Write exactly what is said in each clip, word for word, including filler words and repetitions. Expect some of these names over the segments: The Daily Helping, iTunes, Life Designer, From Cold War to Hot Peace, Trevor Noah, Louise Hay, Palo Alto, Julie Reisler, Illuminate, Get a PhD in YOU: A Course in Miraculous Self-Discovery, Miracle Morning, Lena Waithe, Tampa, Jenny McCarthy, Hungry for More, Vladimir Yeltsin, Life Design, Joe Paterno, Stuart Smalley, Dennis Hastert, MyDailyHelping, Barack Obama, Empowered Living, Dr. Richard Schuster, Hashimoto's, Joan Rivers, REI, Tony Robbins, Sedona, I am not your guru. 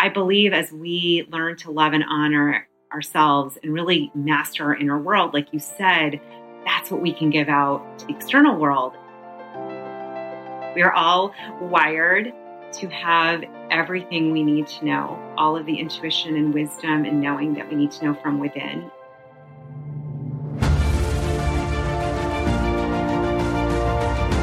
I believe as we learn to love and honor ourselves and really master our inner world, like you said, that's what we can give out to the external world. We are all wired to have everything we need to know, all of the intuition and wisdom and knowing that we need to know from within.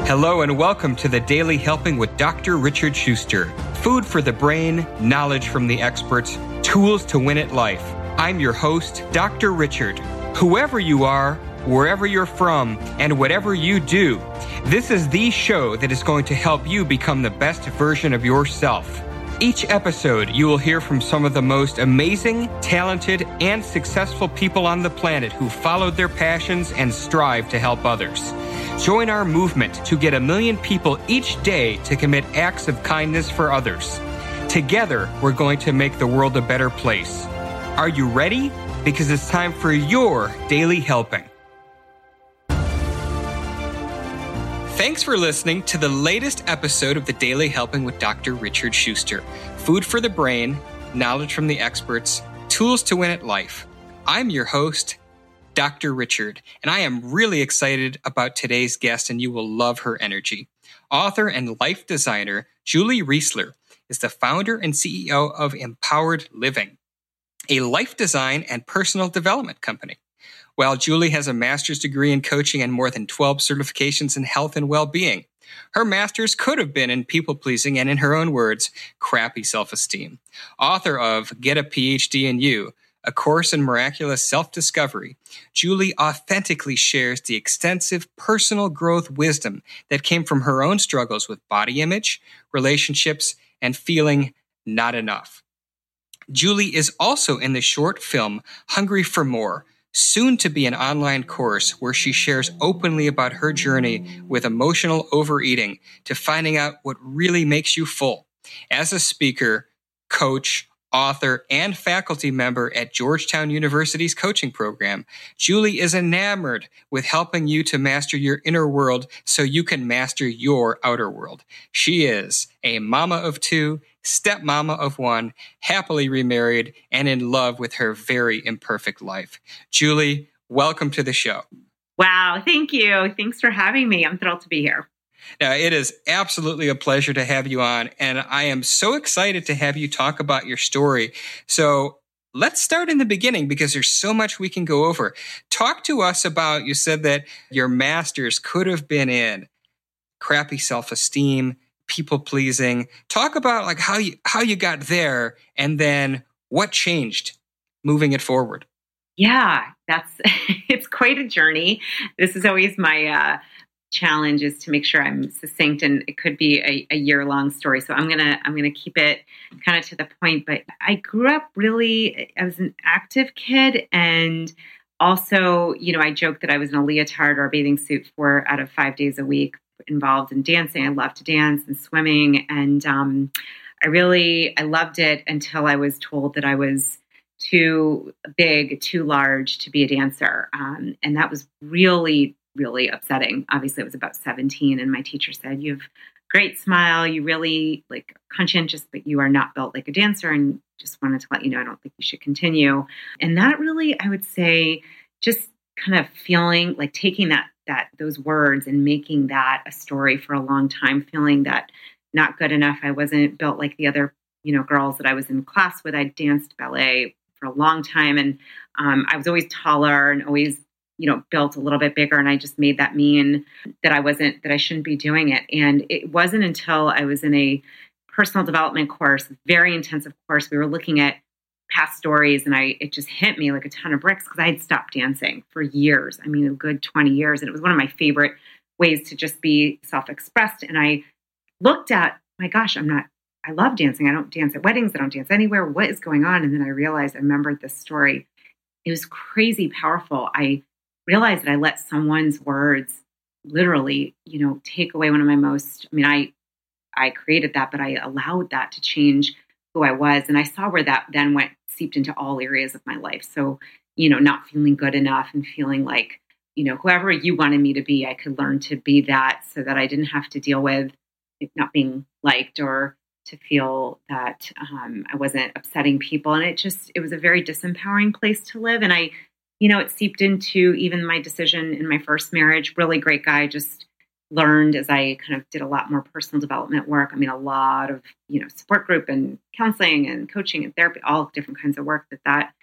Hello and welcome to The Daily Helping with Doctor Richard Schuster. Food for the brain, knowledge from the experts, tools to win at life. I'm your host, Doctor Richard. Whoever you are, wherever you're from, and whatever you do, this is the show that is going to help you become the best version of yourself. Each episode, you will hear from some of the most amazing, talented, and successful people on the planet who followed their passions and strive to help others. Join our movement to get a million people each day to commit acts of kindness for others. Together, we're going to make the world a better place. Are you ready? Because it's time for your Daily Helping. Thanks for listening to the latest episode of The Daily Helping with Doctor Richard Schuster. Food for the brain, knowledge from the experts, tools to win at life. I'm your host, Doctor Richard, and I am really excited about today's guest, and you will love her energy. Author and life designer Julie Reisler is the founder and C E O of Empowered Living, a life design and personal development company. While Julie has a master's degree in coaching and more than twelve certifications in health and well-being, her master's could have been in people-pleasing and, in her own words, crappy self-esteem. Author of Get a PhD in You, A Course in Miraculous Self-Discovery, Julie authentically shares the extensive personal growth wisdom that came from her own struggles with body image, relationships, and feeling not enough. Julie is also in the short film Hungry for More, soon to be an online course where she shares openly about her journey with emotional overeating to finding out what really makes you full. As a speaker, coach, author, and faculty member at Georgetown University's coaching program, Julie is enamored with helping you to master your inner world so you can master your outer world. She is a mama of two, stepmama of one, happily remarried, and in love with her very imperfect life. Julie, welcome to the show. Wow, thank you. Thanks for having me. I'm thrilled to be here. Now, it is absolutely a pleasure to have you on, and I am so excited to have you talk about your story. So let's start in the beginning because there's so much we can go over. Talk to us about, you said that your master's could have been in crappy self-esteem, people-pleasing. Talk about like how you, how you got there and then what changed moving it forward. Yeah, that's it's quite a journey. This is always my... Uh, challenge is to make sure I'm succinct, and it could be a, a year-long story. So I'm gonna I'm gonna keep it kind of to the point. But I grew up really as an active kid, and also, you know, I joked that I was in a leotard or a bathing suit four out of five days a week, involved in dancing. I loved to dance and swimming, and um, I really I loved it until I was told that I was too big, too large to be a dancer, um, and that was really. really upsetting. Obviously, I was about seventeen, and my teacher said, "You have a great smile. You really like conscientious, but you are not built like a dancer. And just wanted to let you know, I don't think you should continue." And that really, I would say, just kind of feeling like taking that that those words and making that a story for a long time, feeling that not good enough. I wasn't built like the other, you know, girls that I was in class with. I danced ballet for a long time, and um, I was always taller and always, you know, built a little bit bigger. And I just made that mean that I wasn't, that I shouldn't be doing it. And it wasn't until I was in a personal development course, very intensive course, we were looking at past stories, and I, it just hit me like a ton of bricks because I had stopped dancing for years. I mean, a good twenty years. And it was one of my favorite ways to just be self-expressed. And I looked at, my gosh, I'm not, I love dancing. I don't dance at weddings. I don't dance anywhere. What is going on? And then I realized, I remembered this story. It was crazy powerful. I realized that I let someone's words literally, you know, take away one of my most, I mean, I, I created that, but I allowed that to change who I was. And I saw where that then went, seeped into all areas of my life. So, you know, not feeling good enough and feeling like, you know, whoever you wanted me to be, I could learn to be that so that I didn't have to deal with not being liked or to feel that um, I wasn't upsetting people. And it just, it was a very disempowering place to live. And I, you know, it seeped into even my decision in my first marriage. Really great guy. Just learned as I kind of did a lot more personal development work. I mean, a lot of, you know, support group and counseling and coaching and therapy, all different kinds of work that that,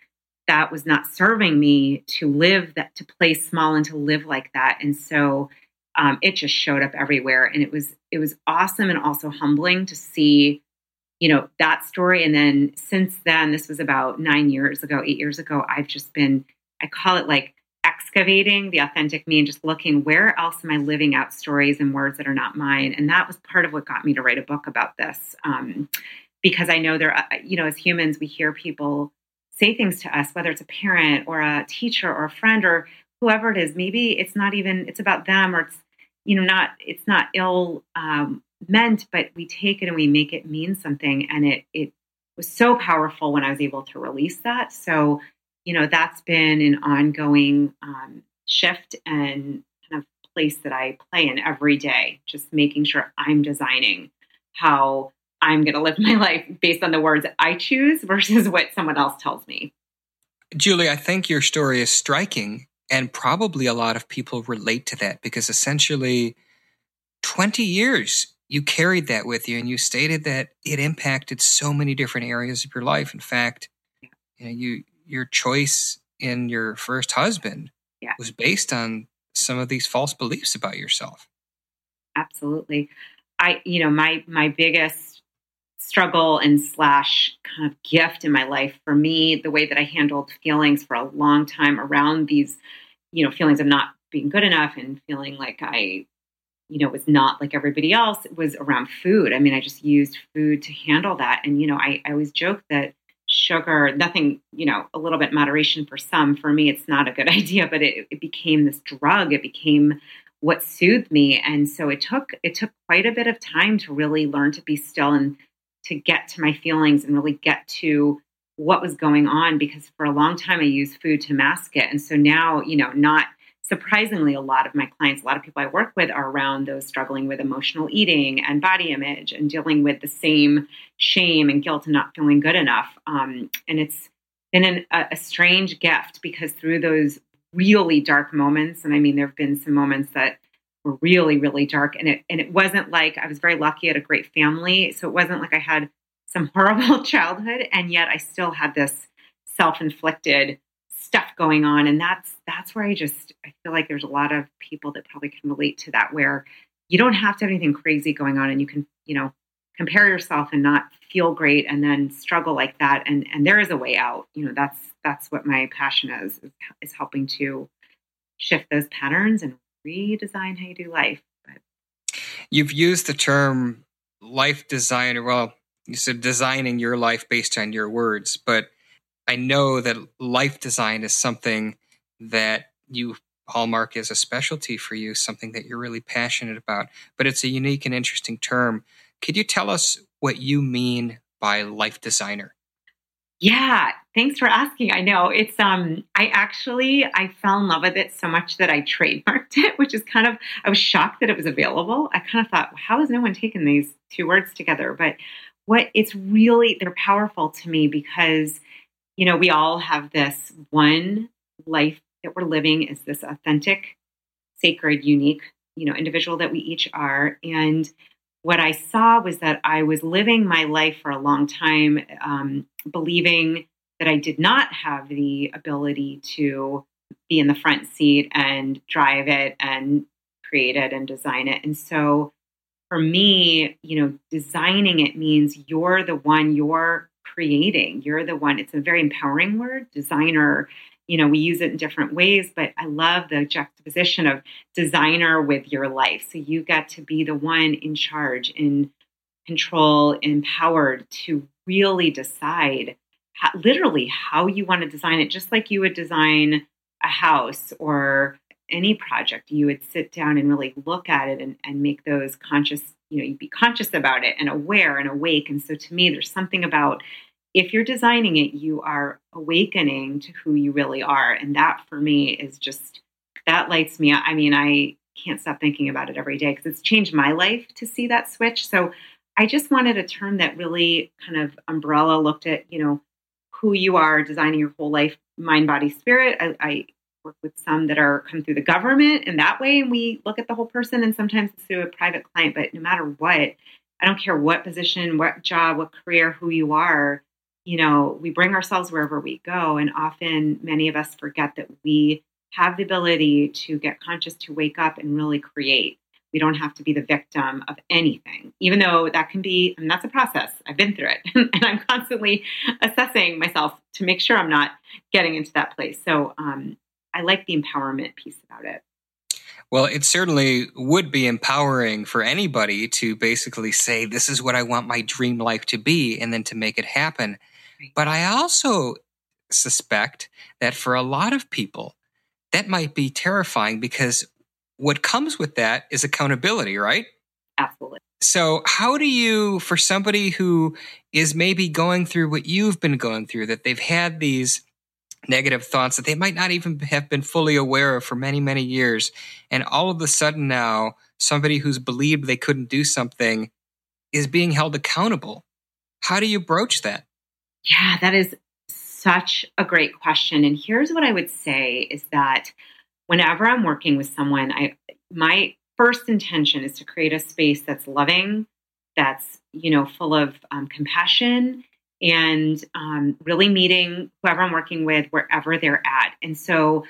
that was not serving me to live that, to play small and to live like that. And so um, it just showed up everywhere. And it was, it was awesome and also humbling to see, you know, that story. And then since then, this was about nine years ago, eight years ago, I've just been, I call it like excavating the authentic me and just looking, where else am I living out stories and words that are not mine? And that was part of what got me to write a book about this. Um, because I know there, you know, as humans, we hear people say things to us, whether it's a parent or a teacher or a friend or whoever it is. Maybe it's not even, it's about them, or it's, you know, not, it's not ill um, meant, but we take it and we make it mean something. And it, it was so powerful when I was able to release that. So, you know, that's been an ongoing um, shift and kind of place that I play in every day, just making sure I'm designing how I'm going to live my life based on the words I choose versus what someone else tells me. Julie, I think your story is striking, and probably a lot of people relate to that, because essentially twenty years you carried that with you, and you stated that it impacted so many different areas of your life. In fact, you know, you your choice in your first husband yeah. was based on some of these false beliefs about yourself. Absolutely. I, you know, my, my biggest struggle and slash kind of gift in my life, for me, the way that I handled feelings for a long time around these, you know, feelings of not being good enough and feeling like I, you know, was not like everybody else, it was around food. I mean, I just used food to handle that. And, you know, I, I always joke that sugar, nothing, you know, a little bit moderation for some, for me, it's not a good idea, but it, it became this drug. It became what soothed me. And so it took, it took quite a bit of time to really learn to be still and to get to my feelings and really get to what was going on, because for a long time I used food to mask it. And so now, you know, not surprisingly, a lot of my clients, a lot of people I work with are around those struggling with emotional eating and body image and dealing with the same shame and guilt and not feeling good enough. Um, and it's been an, a, a strange gift, because through those really dark moments, and I mean, there've been some moments that were really, really dark, and it, and it wasn't like, I was very lucky, I had a great family. So it wasn't like I had some horrible childhood, and yet I still had this self-inflicted stuff going on. And that's, that's where I just, I feel like there's a lot of people that probably can relate to that, where you don't have to have anything crazy going on, and you can, you know, compare yourself and not feel great and then struggle like that. And, and there is a way out. You know, that's, that's what my passion is, is helping to shift those patterns and redesign how you do life. But you've used the term life designer. Well, you said designing your life based on your words, but I know that life design is something that you hallmark as a specialty for you, something that you're really passionate about, but it's a unique and interesting term. Could you tell us what you mean by life designer? Yeah, thanks for asking. I know it's, um, I actually, I fell in love with it so much that I trademarked it, which is kind of, I was shocked that it was available. I kind of thought, well, how has no one taken these two words together? But what it's really, they're powerful to me, because you know, we all have this one life that we're living, is this authentic, sacred, unique, you know, individual that we each are. And what I saw was that I was living my life for a long time, um, believing that I did not have the ability to be in the front seat and drive it and create it and design it. And so for me, you know, designing it means you're the one, you're creating. You're the one. It's a very empowering word, designer. You know, we use it in different ways, but I love the juxtaposition of designer with your life. So you got to be the one in charge, in control, empowered to really decide how, literally how you want to design it. Just like you would design a house or any project, you would sit down and really look at it and, and make those conscious, you know, you'd be conscious about it and aware and awake. And so to me, there's something about, if you're designing it, you are awakening to who you really are. And that for me is just, that lights me up. I mean, I can't stop thinking about it every day, because it's changed my life to see that switch. So I just wanted a term that really kind of umbrella looked at, you know, who you are, designing your whole life, mind, body, spirit. I, I work with some that are come through the government in that way, and we look at the whole person, and sometimes it's through a private client. But no matter what, I don't care what position, what job, what career, who you are, you know, we bring ourselves wherever we go. And often many of us forget that we have the ability to get conscious, to wake up and really create. We don't have to be the victim of anything, even though that can be, and that's a process. I've been through it, and I'm constantly assessing myself to make sure I'm not getting into that place. So um, I like the empowerment piece about it. Well, it certainly would be empowering for anybody to basically say, this is what I want my dream life to be, and then to make it happen. Right. But I also suspect that for a lot of people, that might be terrifying, because what comes with that is accountability, right? Absolutely. So how do you, for somebody who is maybe going through what you've been going through, that they've had these negative thoughts that they might not even have been fully aware of for many, many years, and all of a sudden now, somebody who's believed they couldn't do something is being held accountable. How do you broach that? Yeah, that is such a great question. And here's what I would say is that whenever I'm working with someone, I my first intention is to create a space that's loving, that's, you know, full of um, compassion, and um, really meeting whoever I'm working with wherever they're at. And so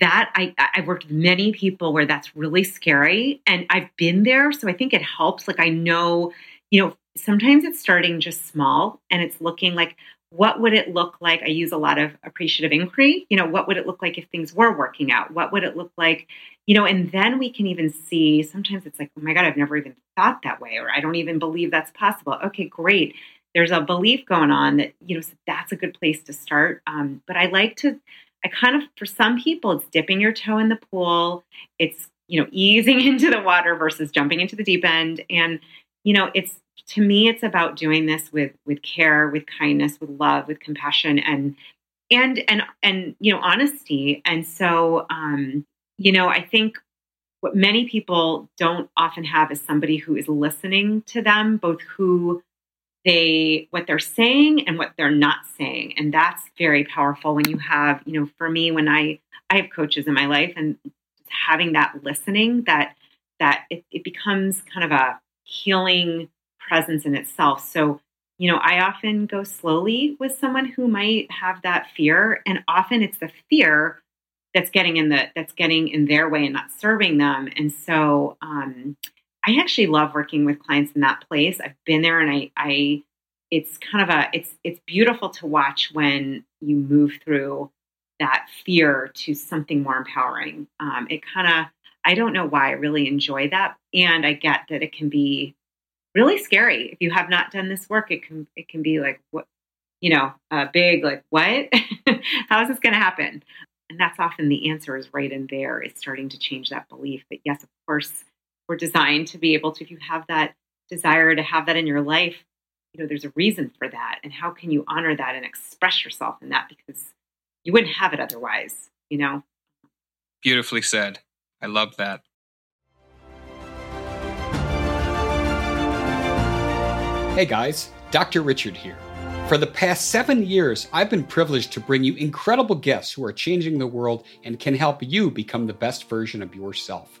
that I I've worked with many people where that's really scary, and I've been there, so I think it helps. Like I know, you know, sometimes it's starting just small, and it's looking like, what would it look like? I use a lot of appreciative inquiry. You know, what would it look like if things were working out? What would it look like? You know, and then we can even see, sometimes it's like, oh my God, I've never even thought that way, or I don't even believe that's possible. Okay, great. There's a belief going on that, you know, so that's a good place to start. Um, but I like to, I kind of, for some people, it's dipping your toe in the pool. It's, you know, easing into the water versus jumping into the deep end. And, you know, it's, to me, it's about doing this with, with care, with kindness, with love, with compassion, and, and, and, and, you know, honesty. And so, um, you know, I think what many people don't often have is somebody who is listening to them, both who they, what they're saying and what they're not saying. And that's very powerful when you have, you know, for me, when I, I have coaches in my life, and having that listening, that, that it, it becomes kind of a healing presence in itself. So, you know, I often go slowly with someone who might have that fear, and often it's the fear that's getting in the, that's getting in their way and not serving them. And so, um, I actually love working with clients in that place. I've been there, and I, I, it's kind of a, it's, it's beautiful to watch when you move through that fear to something more empowering. Um, it kind of, I don't know why I really enjoy that. And I get that it can be really scary. If you have not done this work, it can, it can be like, what, you know, uh, big, like what, how is this going to happen? And that's often the answer is right in there, is starting to change that belief. But yes, of course, we're designed to be able to, if you have that desire to have that in your life, you know, there's a reason for that. And how can you honor that and express yourself in that? Because you wouldn't have it otherwise, you know? Beautifully said. I love that. Hey guys, Doctor Richard here. For the past seven years, I've been privileged to bring you incredible guests who are changing the world and can help you become the best version of yourself.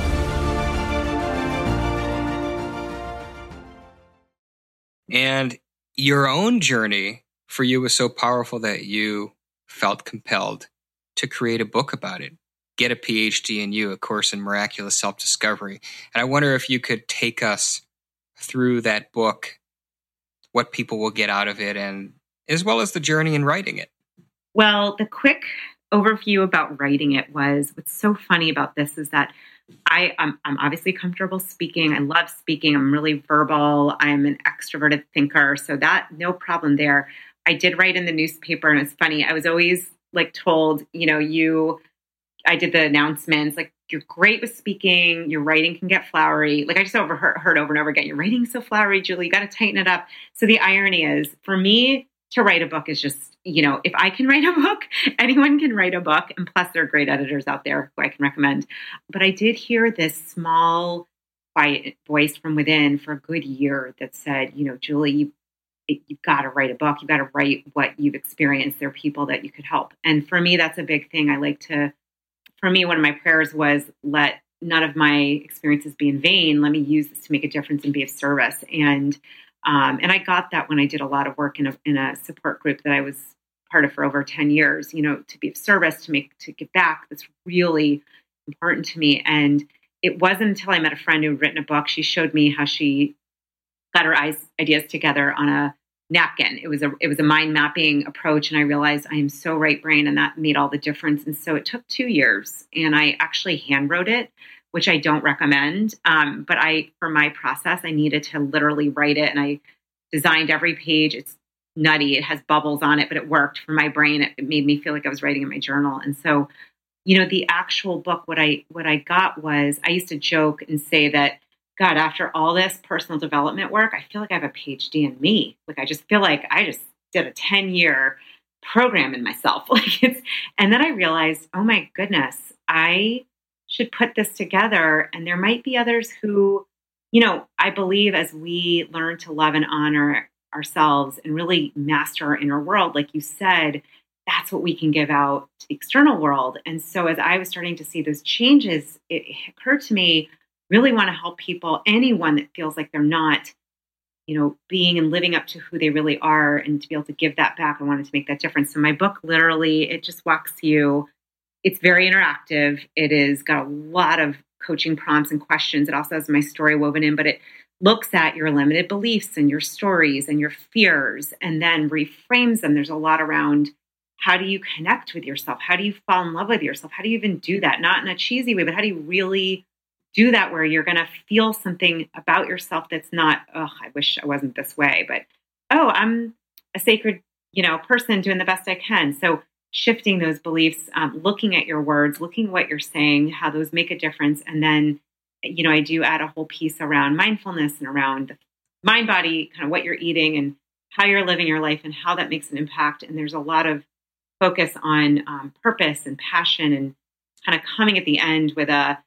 And your own journey for you was so powerful that you felt compelled to create a book about it. Get a P H D in You, A Course in Miraculous Self-Discovery. And I wonder if you could take us through that book, what people will get out of it, and as well as the journey in writing it. Well, the quick overview about writing it was, what's so funny about this is that I, I'm, I'm obviously comfortable speaking. I love speaking. I'm really verbal. I'm an extroverted thinker. So that, no problem there. I did write in the newspaper, and it's funny. I was always like told, you know, you, I did the announcements, like, you're great with speaking. Your writing can get flowery. Like I just overheard heard over and over again, your writing's so flowery, Julie, you got to tighten it up. So the irony is, for me to write a book is just, you know, if I can write a book, anyone can write a book. And plus there are great editors out there who I can recommend. But I did hear this small, quiet voice from within for a good year that said, you know, Julie, you, you've got to write a book. You've got to write what you've experienced. There are people that you could help. And for me, that's a big thing. I like to, for me, one of my prayers was, let none of my experiences be in vain. Let me use this to make a difference and be of service. And um, and I got that when I did a lot of work in a in a support group that I was part of for over ten years, you know, to be of service, to make, to give back. That's really important to me. And it wasn't until I met a friend who had written a book. She showed me how she got her ideas together on a napkin. It was a, it was a mind mapping approach. And I realized I am so right brain, and that made all the difference. And so it took two years and I actually hand wrote it, which I don't recommend. Um, but I, for my process, I needed to literally write it, and I designed every page. It's nutty. It has bubbles on it, but it worked for my brain. It, it made me feel like I was writing in my journal. And so, you know, the actual book, what I, what I got was, I used to joke and say that, God, after all this personal development work, I feel like I have a P H D in me. Like, I just feel like I just did a ten year program in myself. Like it's, and then I realized, oh my goodness, I should put this together. And there might be others who, you know, I believe as we learn to love and honor ourselves and really master our inner world, like you said, that's what we can give out to the external world. And so as I was starting to see those changes, it occurred to me, really want to help people, anyone that feels like they're not, you know, being and living up to who they really are, and to be able to give that back. I wanted to make that difference. So my book, literally, it just walks you. It's very interactive. It is got a lot of coaching prompts and questions. It also has my story woven in, but it looks at your limited beliefs and your stories and your fears, and then reframes them. There's a lot around, how do you connect with yourself? How do you fall in love with yourself? How do you even do that? Not in a cheesy way, but how do you really do that, where you're going to feel something about yourself that's not, oh, I wish I wasn't this way, but, oh, I'm a sacred, you know, person doing the best I can. So shifting those beliefs, um, looking at your words, looking at what you're saying, how those make a difference. And then, you know, I do add a whole piece around mindfulness and around the mind, body, kind of what you're eating and how you're living your life and how that makes an impact. And there's a lot of focus on um, purpose and passion, and kind of coming at the end with a,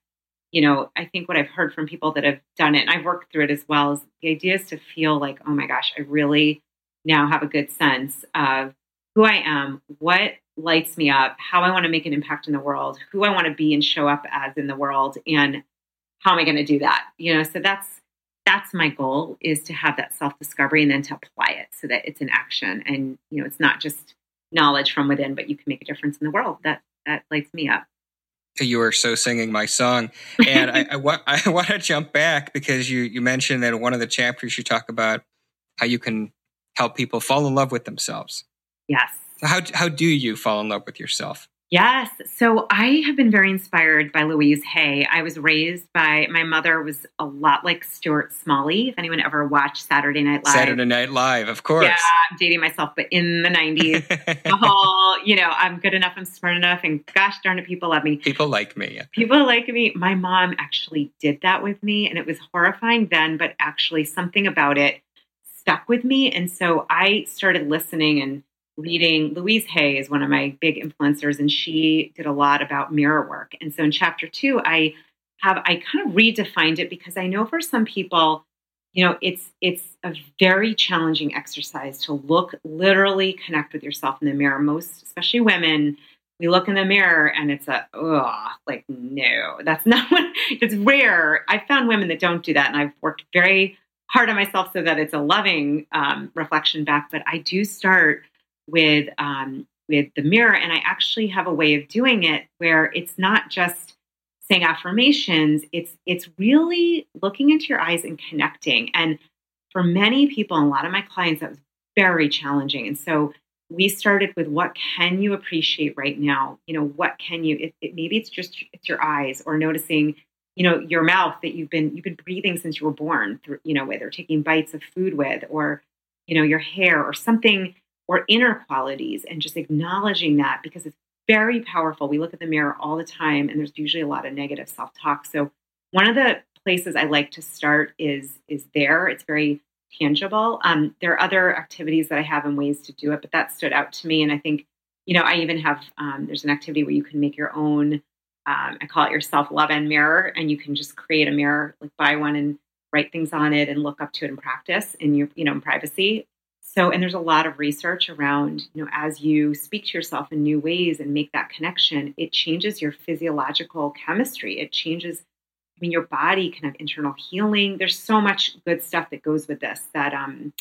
you know, I think what I've heard from people that have done it, and I've worked through it as well, is the idea is to feel like, oh my gosh, I really now have a good sense of who I am, what lights me up, how I want to make an impact in the world, who I want to be and show up as in the world, and how am I going to do that? You know, so that's, that's my goal, is to have that self-discovery and then to apply it so that it's an action. And, you know, it's not just knowledge from within, but you can make a difference in the world. That, that lights me up. You are so singing my song. And I, I, wa- I want to jump back, because you, you mentioned that in one of the chapters you talk about how you can help people fall in love with themselves. Yes. So how, how do you fall in love with yourself? Yes. So I have been very inspired by Louise Hay. I was raised by, my mother was a lot like Stuart Smalley. If anyone ever watched Saturday Night Live. Saturday Night Live, of course. Yeah, I'm dating myself, but in the nineties, the whole, you know, I'm good enough, I'm smart enough, and gosh darn it, people love me. People like me. Yeah. People like me. My mom actually did that with me, and it was horrifying then, but actually something about it stuck with me. And so I started listening and reading. Louise Hay is one of my big influencers, and she did a lot about mirror work. And so in chapter two, I have, I kind of redefined it, because I know for some people, you know, it's, it's a very challenging exercise to look, literally connect with yourself in the mirror. Most, especially women, we look in the mirror and it's a, oh, like, no, that's not what, it's rare. I've found women that don't do that. And I've worked very hard on myself so that it's a loving um, reflection back, but I do start with, um, with the mirror. And I actually have a way of doing it where it's not just saying affirmations. It's, it's really looking into your eyes and connecting. And for many people, and a lot of my clients, that was very challenging. And so we started with, what can you appreciate right now? You know, what can you, it, it, maybe it's just, it's your eyes, or noticing you know, your mouth that you've been, you've been breathing since you were born through, you know, with, or taking bites of food with, or, you know, your hair or something, or inner qualities, and just acknowledging that, because it's very powerful. We look at the mirror all the time, and there's usually a lot of negative self-talk. So one of the places I like to start is, is there. It's very tangible. Um, there are other activities that I have and ways to do it, but that stood out to me. And I think, you know, I even have, um, there's an activity where you can make your own, um, I call it your self-love and mirror, and you can just create a mirror, like buy one and write things on it and look up to it and practice in your, you know, in privacy. So, and there's a lot of research around, you know, as you speak to yourself in new ways and make that connection, it changes your physiological chemistry. It changes, I mean, your body can have internal healing. There's so much good stuff that goes with this that um,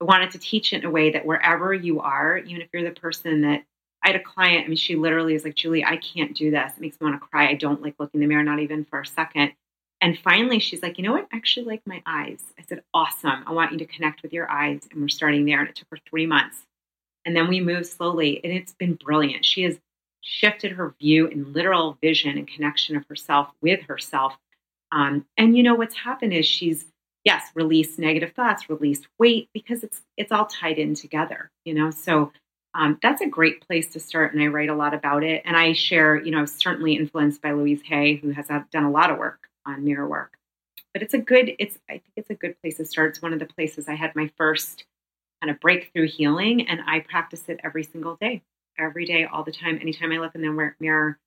I wanted to teach in a way that wherever you are, even if you're the person that, I had a client, I mean, she literally is like, Julie, I can't do this. It makes me want to cry. I don't like looking in the mirror, not even for a second. And finally, she's like, you know what? I actually like my eyes. I said, awesome. I want you to connect with your eyes. And we're starting there. And it took her three months. And then we moved slowly. And it's been brilliant. She has shifted her view and literal vision and connection of herself with herself. Um, and you know, what's happened is she's, yes, released negative thoughts, released weight, because it's, it's all tied in together, you know? So um, that's a great place to start. And I write a lot about it. And I share, you know, I was certainly influenced by Louise Hay, who has done a lot of work on mirror work, but it's a good, it's, I think it's a good place to start. It's one of the places I had my first kind of breakthrough healing, and I practice it every single day, every day, all the time. Anytime I look in the mirror,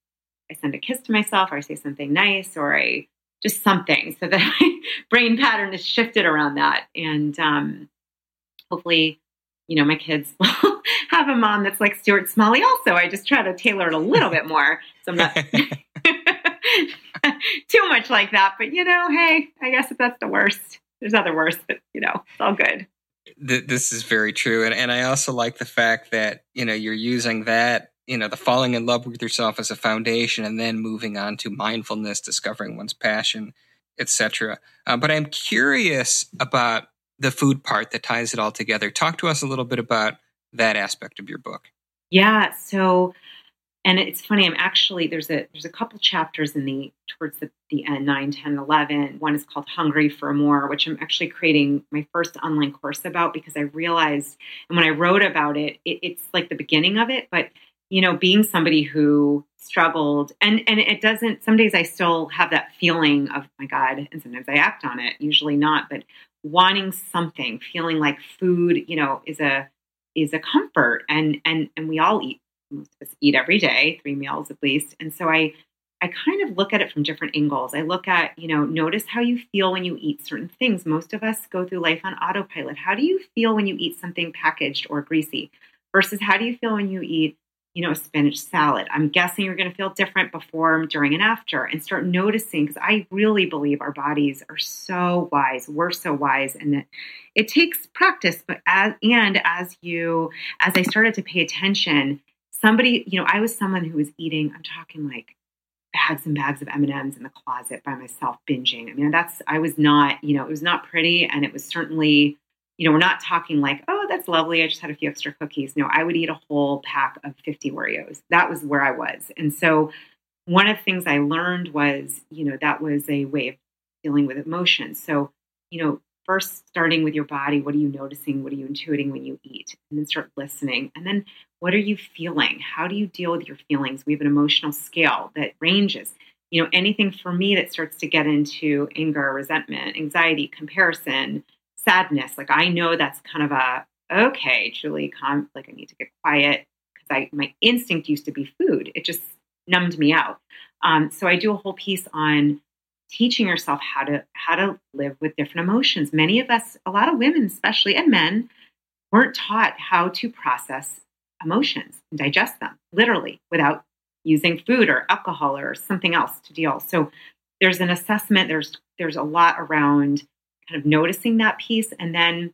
I send a kiss to myself, or I say something nice, or I just something, so that my brain pattern is shifted around that. And, um, hopefully, you know, my kids will have a mom that's like Stuart Smalley. Also, I just try to tailor it a little bit more. So I'm not too much like that, but you know, hey, I guess if that's the worst, there's other worst, but you know, it's all good. This is very true. And, and I also like the fact that, you know, you're using that, you know, the falling in love with yourself as a foundation, and then moving on to mindfulness, discovering one's passion, et cetera. Uh, but I'm curious about the food part that ties it all together. Talk to us a little bit about that aspect of your book. Yeah. So, and it's funny, I'm actually, there's a, there's a couple chapters in the, towards the, the end, nine, ten, eleven. One is called Hungry for More, which I'm actually creating my first online course about, because I realized, and when I wrote about it, it it's like the beginning of it, but you know, being somebody who struggled, and, and it doesn't, some days I still have that feeling of, my God, and sometimes I act on it, usually not, but wanting something, feeling like food, you know, is a, is a comfort. And, and, and we all eat, most of us eat every day, three meals at least. And so I, I kind of look at it from different angles. I look at, you know, notice how you feel when you eat certain things. Most of us go through life on autopilot. How do you feel when you eat something packaged or greasy versus how do you feel when you eat, you know, a spinach salad? I'm guessing you're going to feel different before, during, and after, and start noticing, because I really believe our bodies are so wise. We're so wise, and that it takes practice. But as, and as you, as I started to pay attention, somebody, you know, I was someone who was eating, I'm talking like bags and bags of M and M's in the closet by myself, binging. I mean, that's, I was not, you know, it was not pretty. And it was certainly, you know, we're not talking like, oh, that's lovely, I just had a few extra cookies. No, I would eat a whole pack of fifty Oreos. That was where I was. And so one of the things I learned was, you know, that was a way of dealing with emotion. So, you know, first starting with your body, what are you noticing? What are you intuiting when you eat? And then start listening. And then what are you feeling? How do you deal with your feelings? We have an emotional scale that ranges. You know, anything for me that starts to get into anger, resentment, anxiety, comparison, sadness. Like I know that's kind of a, okay, Julie, calm, like I need to get quiet, because I, my instinct used to be food. It just numbed me out. Um, so I do a whole piece on teaching yourself how to, how to live with different emotions. Many of us, a lot of women, especially, and men, weren't taught how to process emotions and digest them literally without using food or alcohol or something else to deal. So there's an assessment. There's, there's a lot around kind of noticing that piece. And then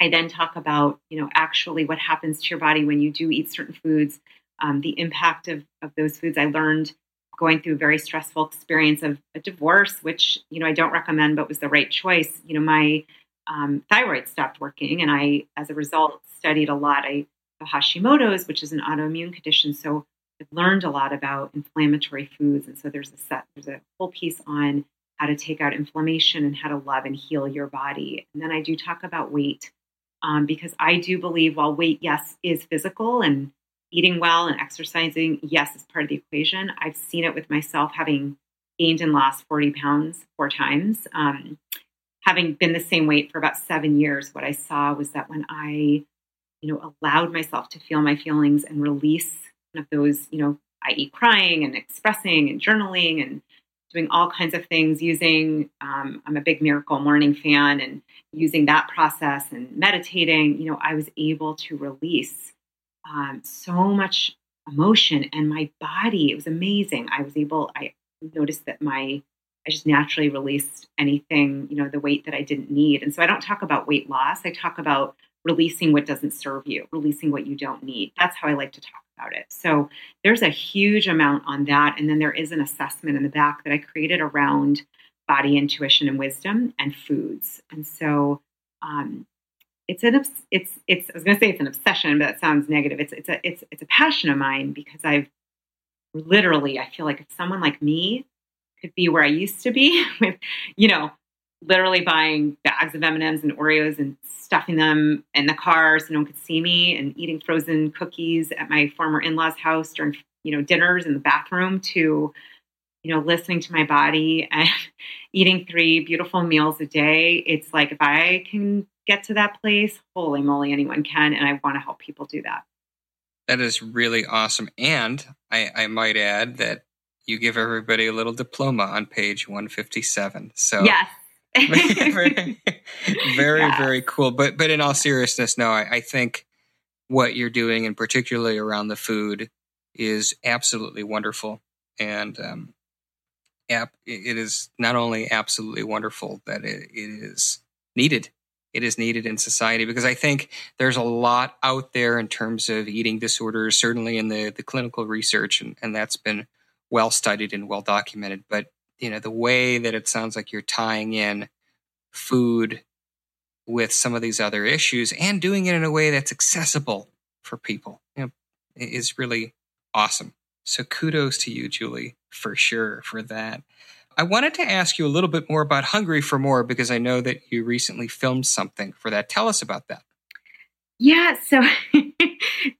I then talk about, you know, actually what happens to your body when you do eat certain foods, um, the impact of, of those foods. I learned going through a very stressful experience of a divorce, which, you know, I don't recommend, but was the right choice. You know, my um, thyroid stopped working, and I, as a result, studied a lot. I have Hashimoto's, which is an autoimmune condition. So I've learned a lot about inflammatory foods. And so there's a set, there's a whole piece on how to take out inflammation, and how to love and heal your body. And then I do talk about weight, um, because I do believe while weight, yes, is physical, and eating well and exercising, yes, is part of the equation. I've seen it with myself, having gained and lost forty pounds four times. Um, having been the same weight for about seven years, what I saw was that when I, you know, allowed myself to feel my feelings and release of those, you know, that is crying and expressing and journaling and doing all kinds of things using, um, I'm a big Miracle Morning fan, and using that process and meditating, you know, I was able to release um, so much emotion, and my body, it was amazing. I was able, I noticed that my, I just naturally released anything, you know, the weight that I didn't need. And so I don't talk about weight loss. I talk about releasing what doesn't serve you, releasing what you don't need. That's how I like to talk about it. So there's a huge amount on that. And then there is an assessment in the back that I created around body intuition and wisdom and foods. And so um, it's an, it's, it's, I was going to say it's an obsession, but that sounds negative. It's, it's a, it's, it's a passion of mine, because I've literally, I feel like if someone like me could be where I used to be with, you know, literally buying bags of M and M's and Oreos and stuffing them in the car so no one could see me, and eating frozen cookies at my former in-laws' house during, you know, dinners in the bathroom, to, you know, listening to my body and eating three beautiful meals a day. It's like, if I can get to that place, holy moly, anyone can. And I want to help people do that. That is really awesome. And I, I might add that you give everybody a little diploma on page one fifty-seven. So yes. very, very, yeah. very cool. But but in all seriousness, no, I, I think what you're doing, and particularly around the food, is absolutely wonderful. And um, ap- it is not only absolutely wonderful, that it, it is needed. It is needed in society, because I think there's a lot out there in terms of eating disorders, certainly in the, the clinical research, and, and that's been well studied and well documented. But you know, the way that it sounds like you're tying in food with some of these other issues and doing it in a way that's accessible for people, you know, is really awesome. So kudos to you, Julie, for sure, for that. I wanted to ask you a little bit more about Hungry for More, because I know that you recently filmed something for that. Tell us about that. Yeah, so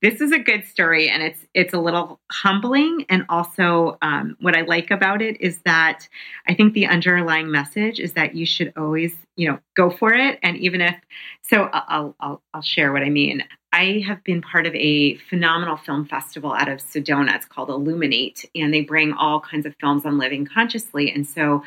this is a good story, and it's it's a little humbling. And also um, what I like about it is that I think the underlying message is that you should always, you know, go for it. And even if, so I'll, I'll, I'll share what I mean. I have been part of a phenomenal film festival out of Sedona. It's called Illuminate, and they bring all kinds of films on living consciously. And so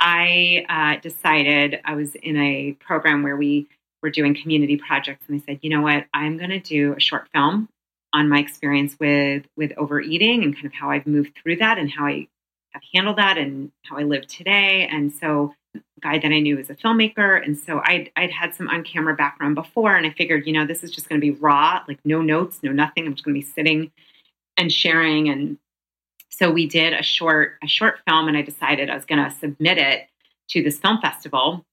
I uh, decided, I was in a program where we We're doing community projects, and I said, you know what, I'm going to do a short film on my experience with, with overeating and kind of how I've moved through that and how I have handled that and how I live today. And so a guy that I knew was a filmmaker. And so I'd, I'd had some on-camera background before, and I figured, you know, this is just going to be raw, like no notes, no nothing. I'm just going to be sitting and sharing. And so we did a short, a short film, and I decided I was going to submit it to this film festival,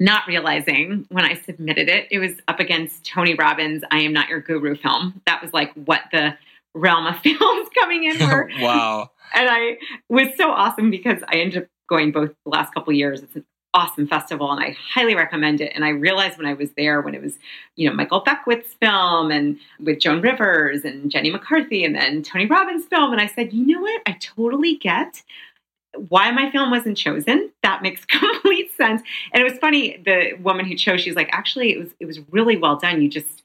not realizing when I submitted it, it was up against Tony Robbins' I Am Not Your Guru film. That was like what the realm of films coming in were. Wow. And I was so awesome, because I ended up going both the last couple of years. It's an awesome festival, and I highly recommend it. And I realized when I was there, when it was, you know, Michael Beckwith's film, and with Joan Rivers and Jenny McCarthy, and then Tony Robbins' film. And I said, you know what? I totally get why my film wasn't chosen. That makes complete sense. And it was funny, the woman who chose, she's like, actually, it was it was really well done. You just,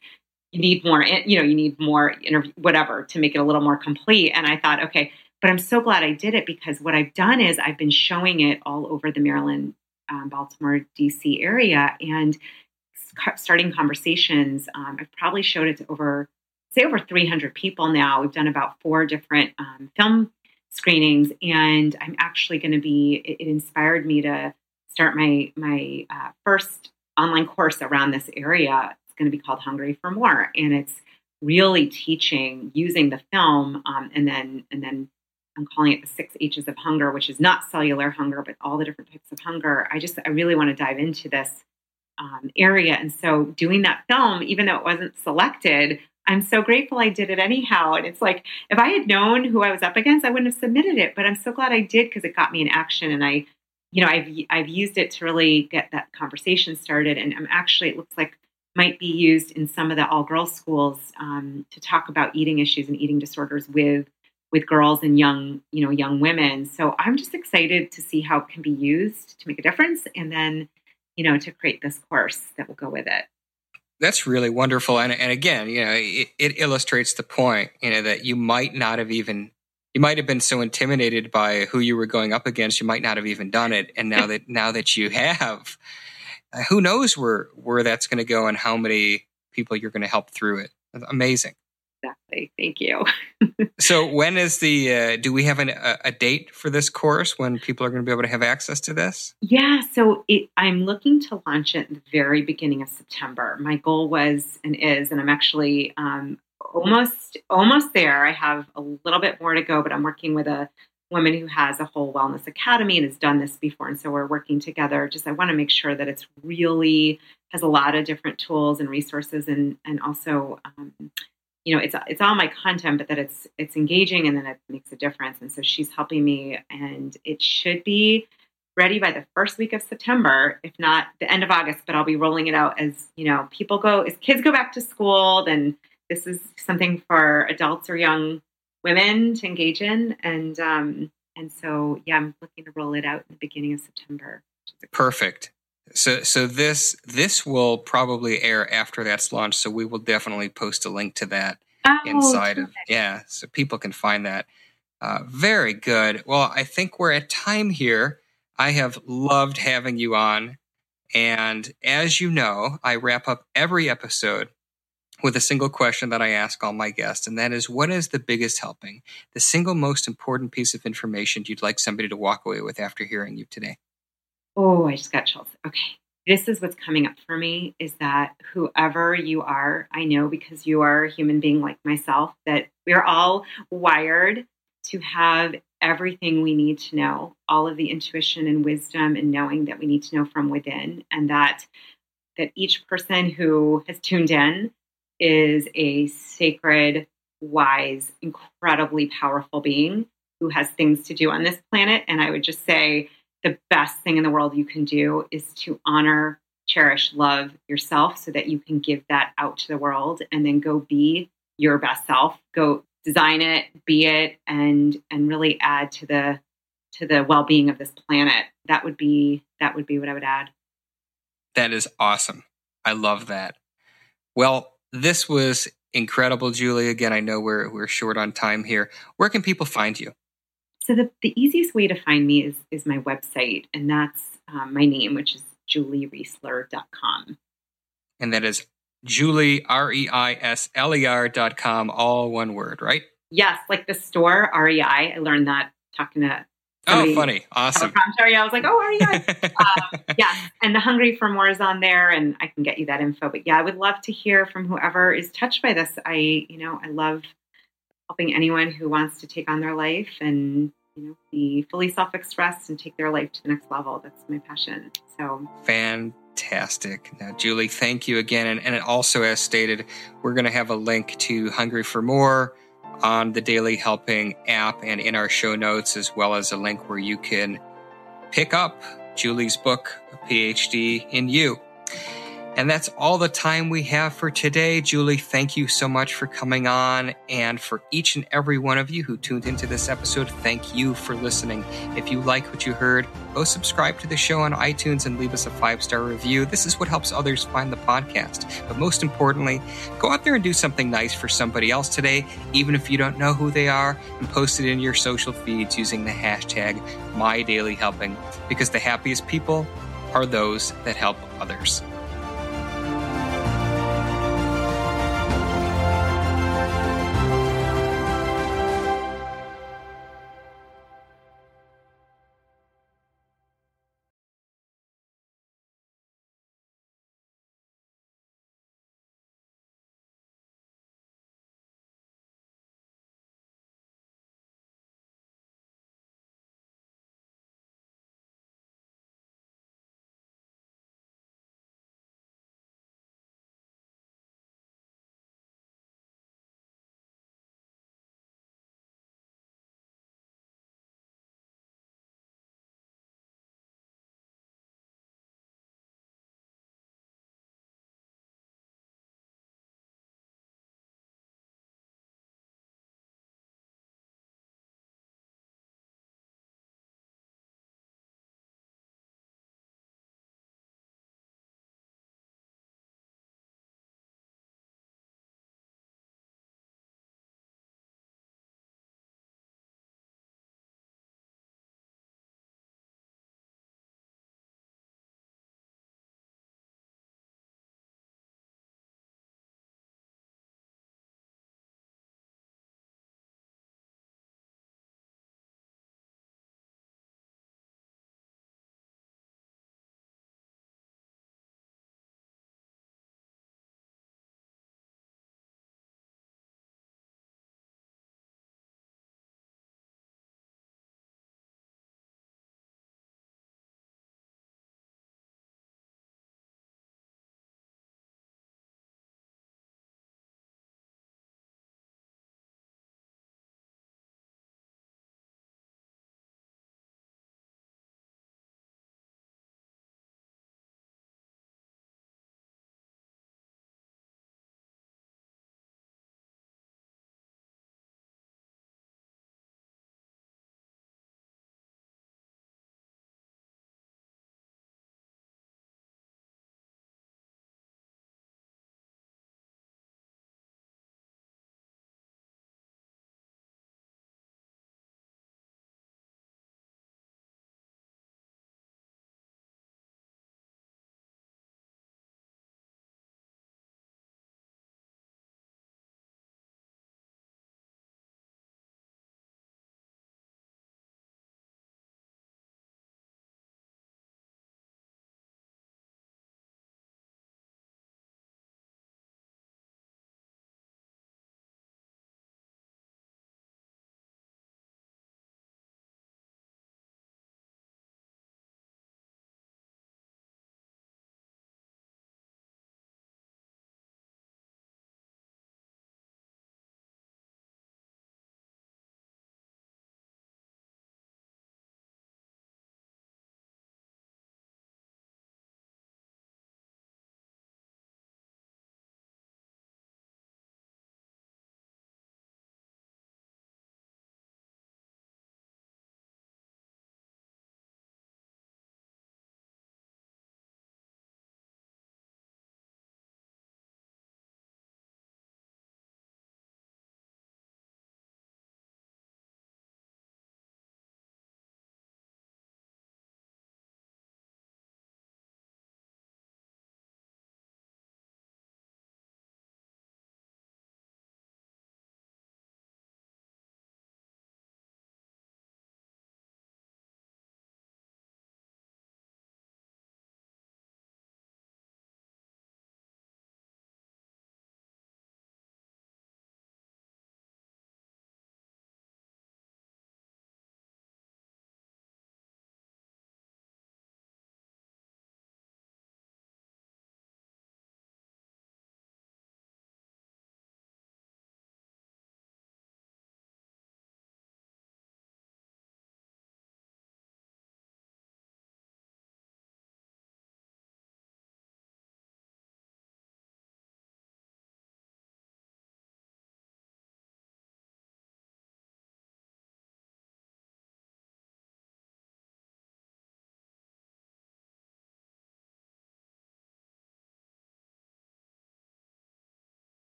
you need more, you know, you need more interview, whatever, to make it a little more complete. And I thought, okay, but I'm so glad I did it, because what I've done is I've been showing it all over the Maryland, um, Baltimore, D C area, and starting conversations. Um, I've probably showed it to over, say over three hundred people now. We've done about four different um, film screenings, and I'm actually going to be, it, it inspired me to start my, my uh, first online course around this area. It's going to be called Hungry for More. And it's really teaching using the film. Um, and then, and then I'm calling it the six H's of hunger, which is not cellular hunger, but all the different types of hunger. I just, I really want to dive into this um, area. And so doing that film, even though it wasn't selected, I'm so grateful I did it anyhow. And it's like, if I had known who I was up against, I wouldn't have submitted it, but I'm so glad I did, because it got me in action. And I you know, I've I've used it to really get that conversation started. And I'm actually, it looks like might be used in some of the all-girls schools um, to talk about eating issues and eating disorders with with girls and young, you know, young women. So I'm just excited to see how it can be used to make a difference, and then, you know, to create this course that will go with it. That's really wonderful. And and again, you know, it, it illustrates the point, you know, that you might not have even, you might have been so intimidated by who you were going up against, you might not have even done it. And now that now that you have, uh, who knows where, where that's going to go and how many people you're going to help through it. That's amazing. Exactly. Thank you. So when is the, uh, do we have an, a, a date for this course when people are going to be able to have access to this? Yeah. So it, I'm looking to launch it in the very beginning of September. My goal was and is, and I'm actually um, almost, almost there. I have a little bit more to go, but I'm working with a woman who has a whole wellness academy and has done this before. And so we're working together. Just, I want to make sure that it's really has a lot of different tools and resources, and, and also, um, you know, it's it's all my content, but that it's it's engaging and then it makes a difference. And so she's helping me, and it should be ready by the first week of September, if not the end of August. But I'll be rolling it out as, you know, people go, as kids go back to school, then this is something for adults or young women to engage in. And um, and so, yeah, I'm looking to roll it out in the beginning of September. Perfect. So so this this will probably air after that's launched, so we will definitely post a link to that oh, inside of, yeah, so people can find that. Uh, very good. Well, I think we're at time here. I have loved having you on. And as you know, I wrap up every episode with a single question that I ask all my guests, and that is, what is the biggest helping, the single most important piece of information you'd like somebody to walk away with after hearing you today? Oh, I just got chills. Okay. This is what's coming up for me, is that whoever you are, I know, because you are a human being like myself, that we are all wired to have everything we need to know, all of the intuition and wisdom and knowing that we need to know from within, and that that each person who has tuned in is a sacred, wise, incredibly powerful being who has things to do on this planet. And I would just say, the best thing in the world you can do is to honor, cherish, love yourself so that you can give that out to the world, and then go be your best self, go design it, be it, and, and really add to the, to the well-being of this planet. That would be, that would be what I would add. That is awesome. I love that. Well, this was incredible, Julie. Again, I know we're, we're short on time here. Where can people find you? So the, the easiest way to find me is, is my website, and that's um, my name, which is julie reisler dot com. And that is Julie, R E I S L E R dot com, all one word, right? Yes, like the store, R E I. I learned that talking to somebody. Oh, funny. Awesome. I was like, oh, R E I. um, yeah, and the Hungry for More is on there, and I can get you that info. But yeah, I would love to hear from whoever is touched by this. I, you know, I love helping anyone who wants to take on their life and, you know, be fully self-expressed and take their life to the next level. That's my passion. So fantastic. Now, Julie, thank you again. And, and also, as stated, we're going to have a link to Hungry for More on the Daily Helping app and in our show notes, as well as a link where you can pick up Julie's book, A PhD in You. And that's all the time we have for today. Julie, thank you so much for coming on. And for each and every one of you who tuned into this episode, thank you for listening. If you like what you heard, go subscribe to the show on iTunes and leave us a five-star review. This is what helps others find the podcast. But most importantly, go out there and do something nice for somebody else today, even if you don't know who they are, and post it in your social feeds using the hashtag MyDailyHelping, because the happiest people are those that help others.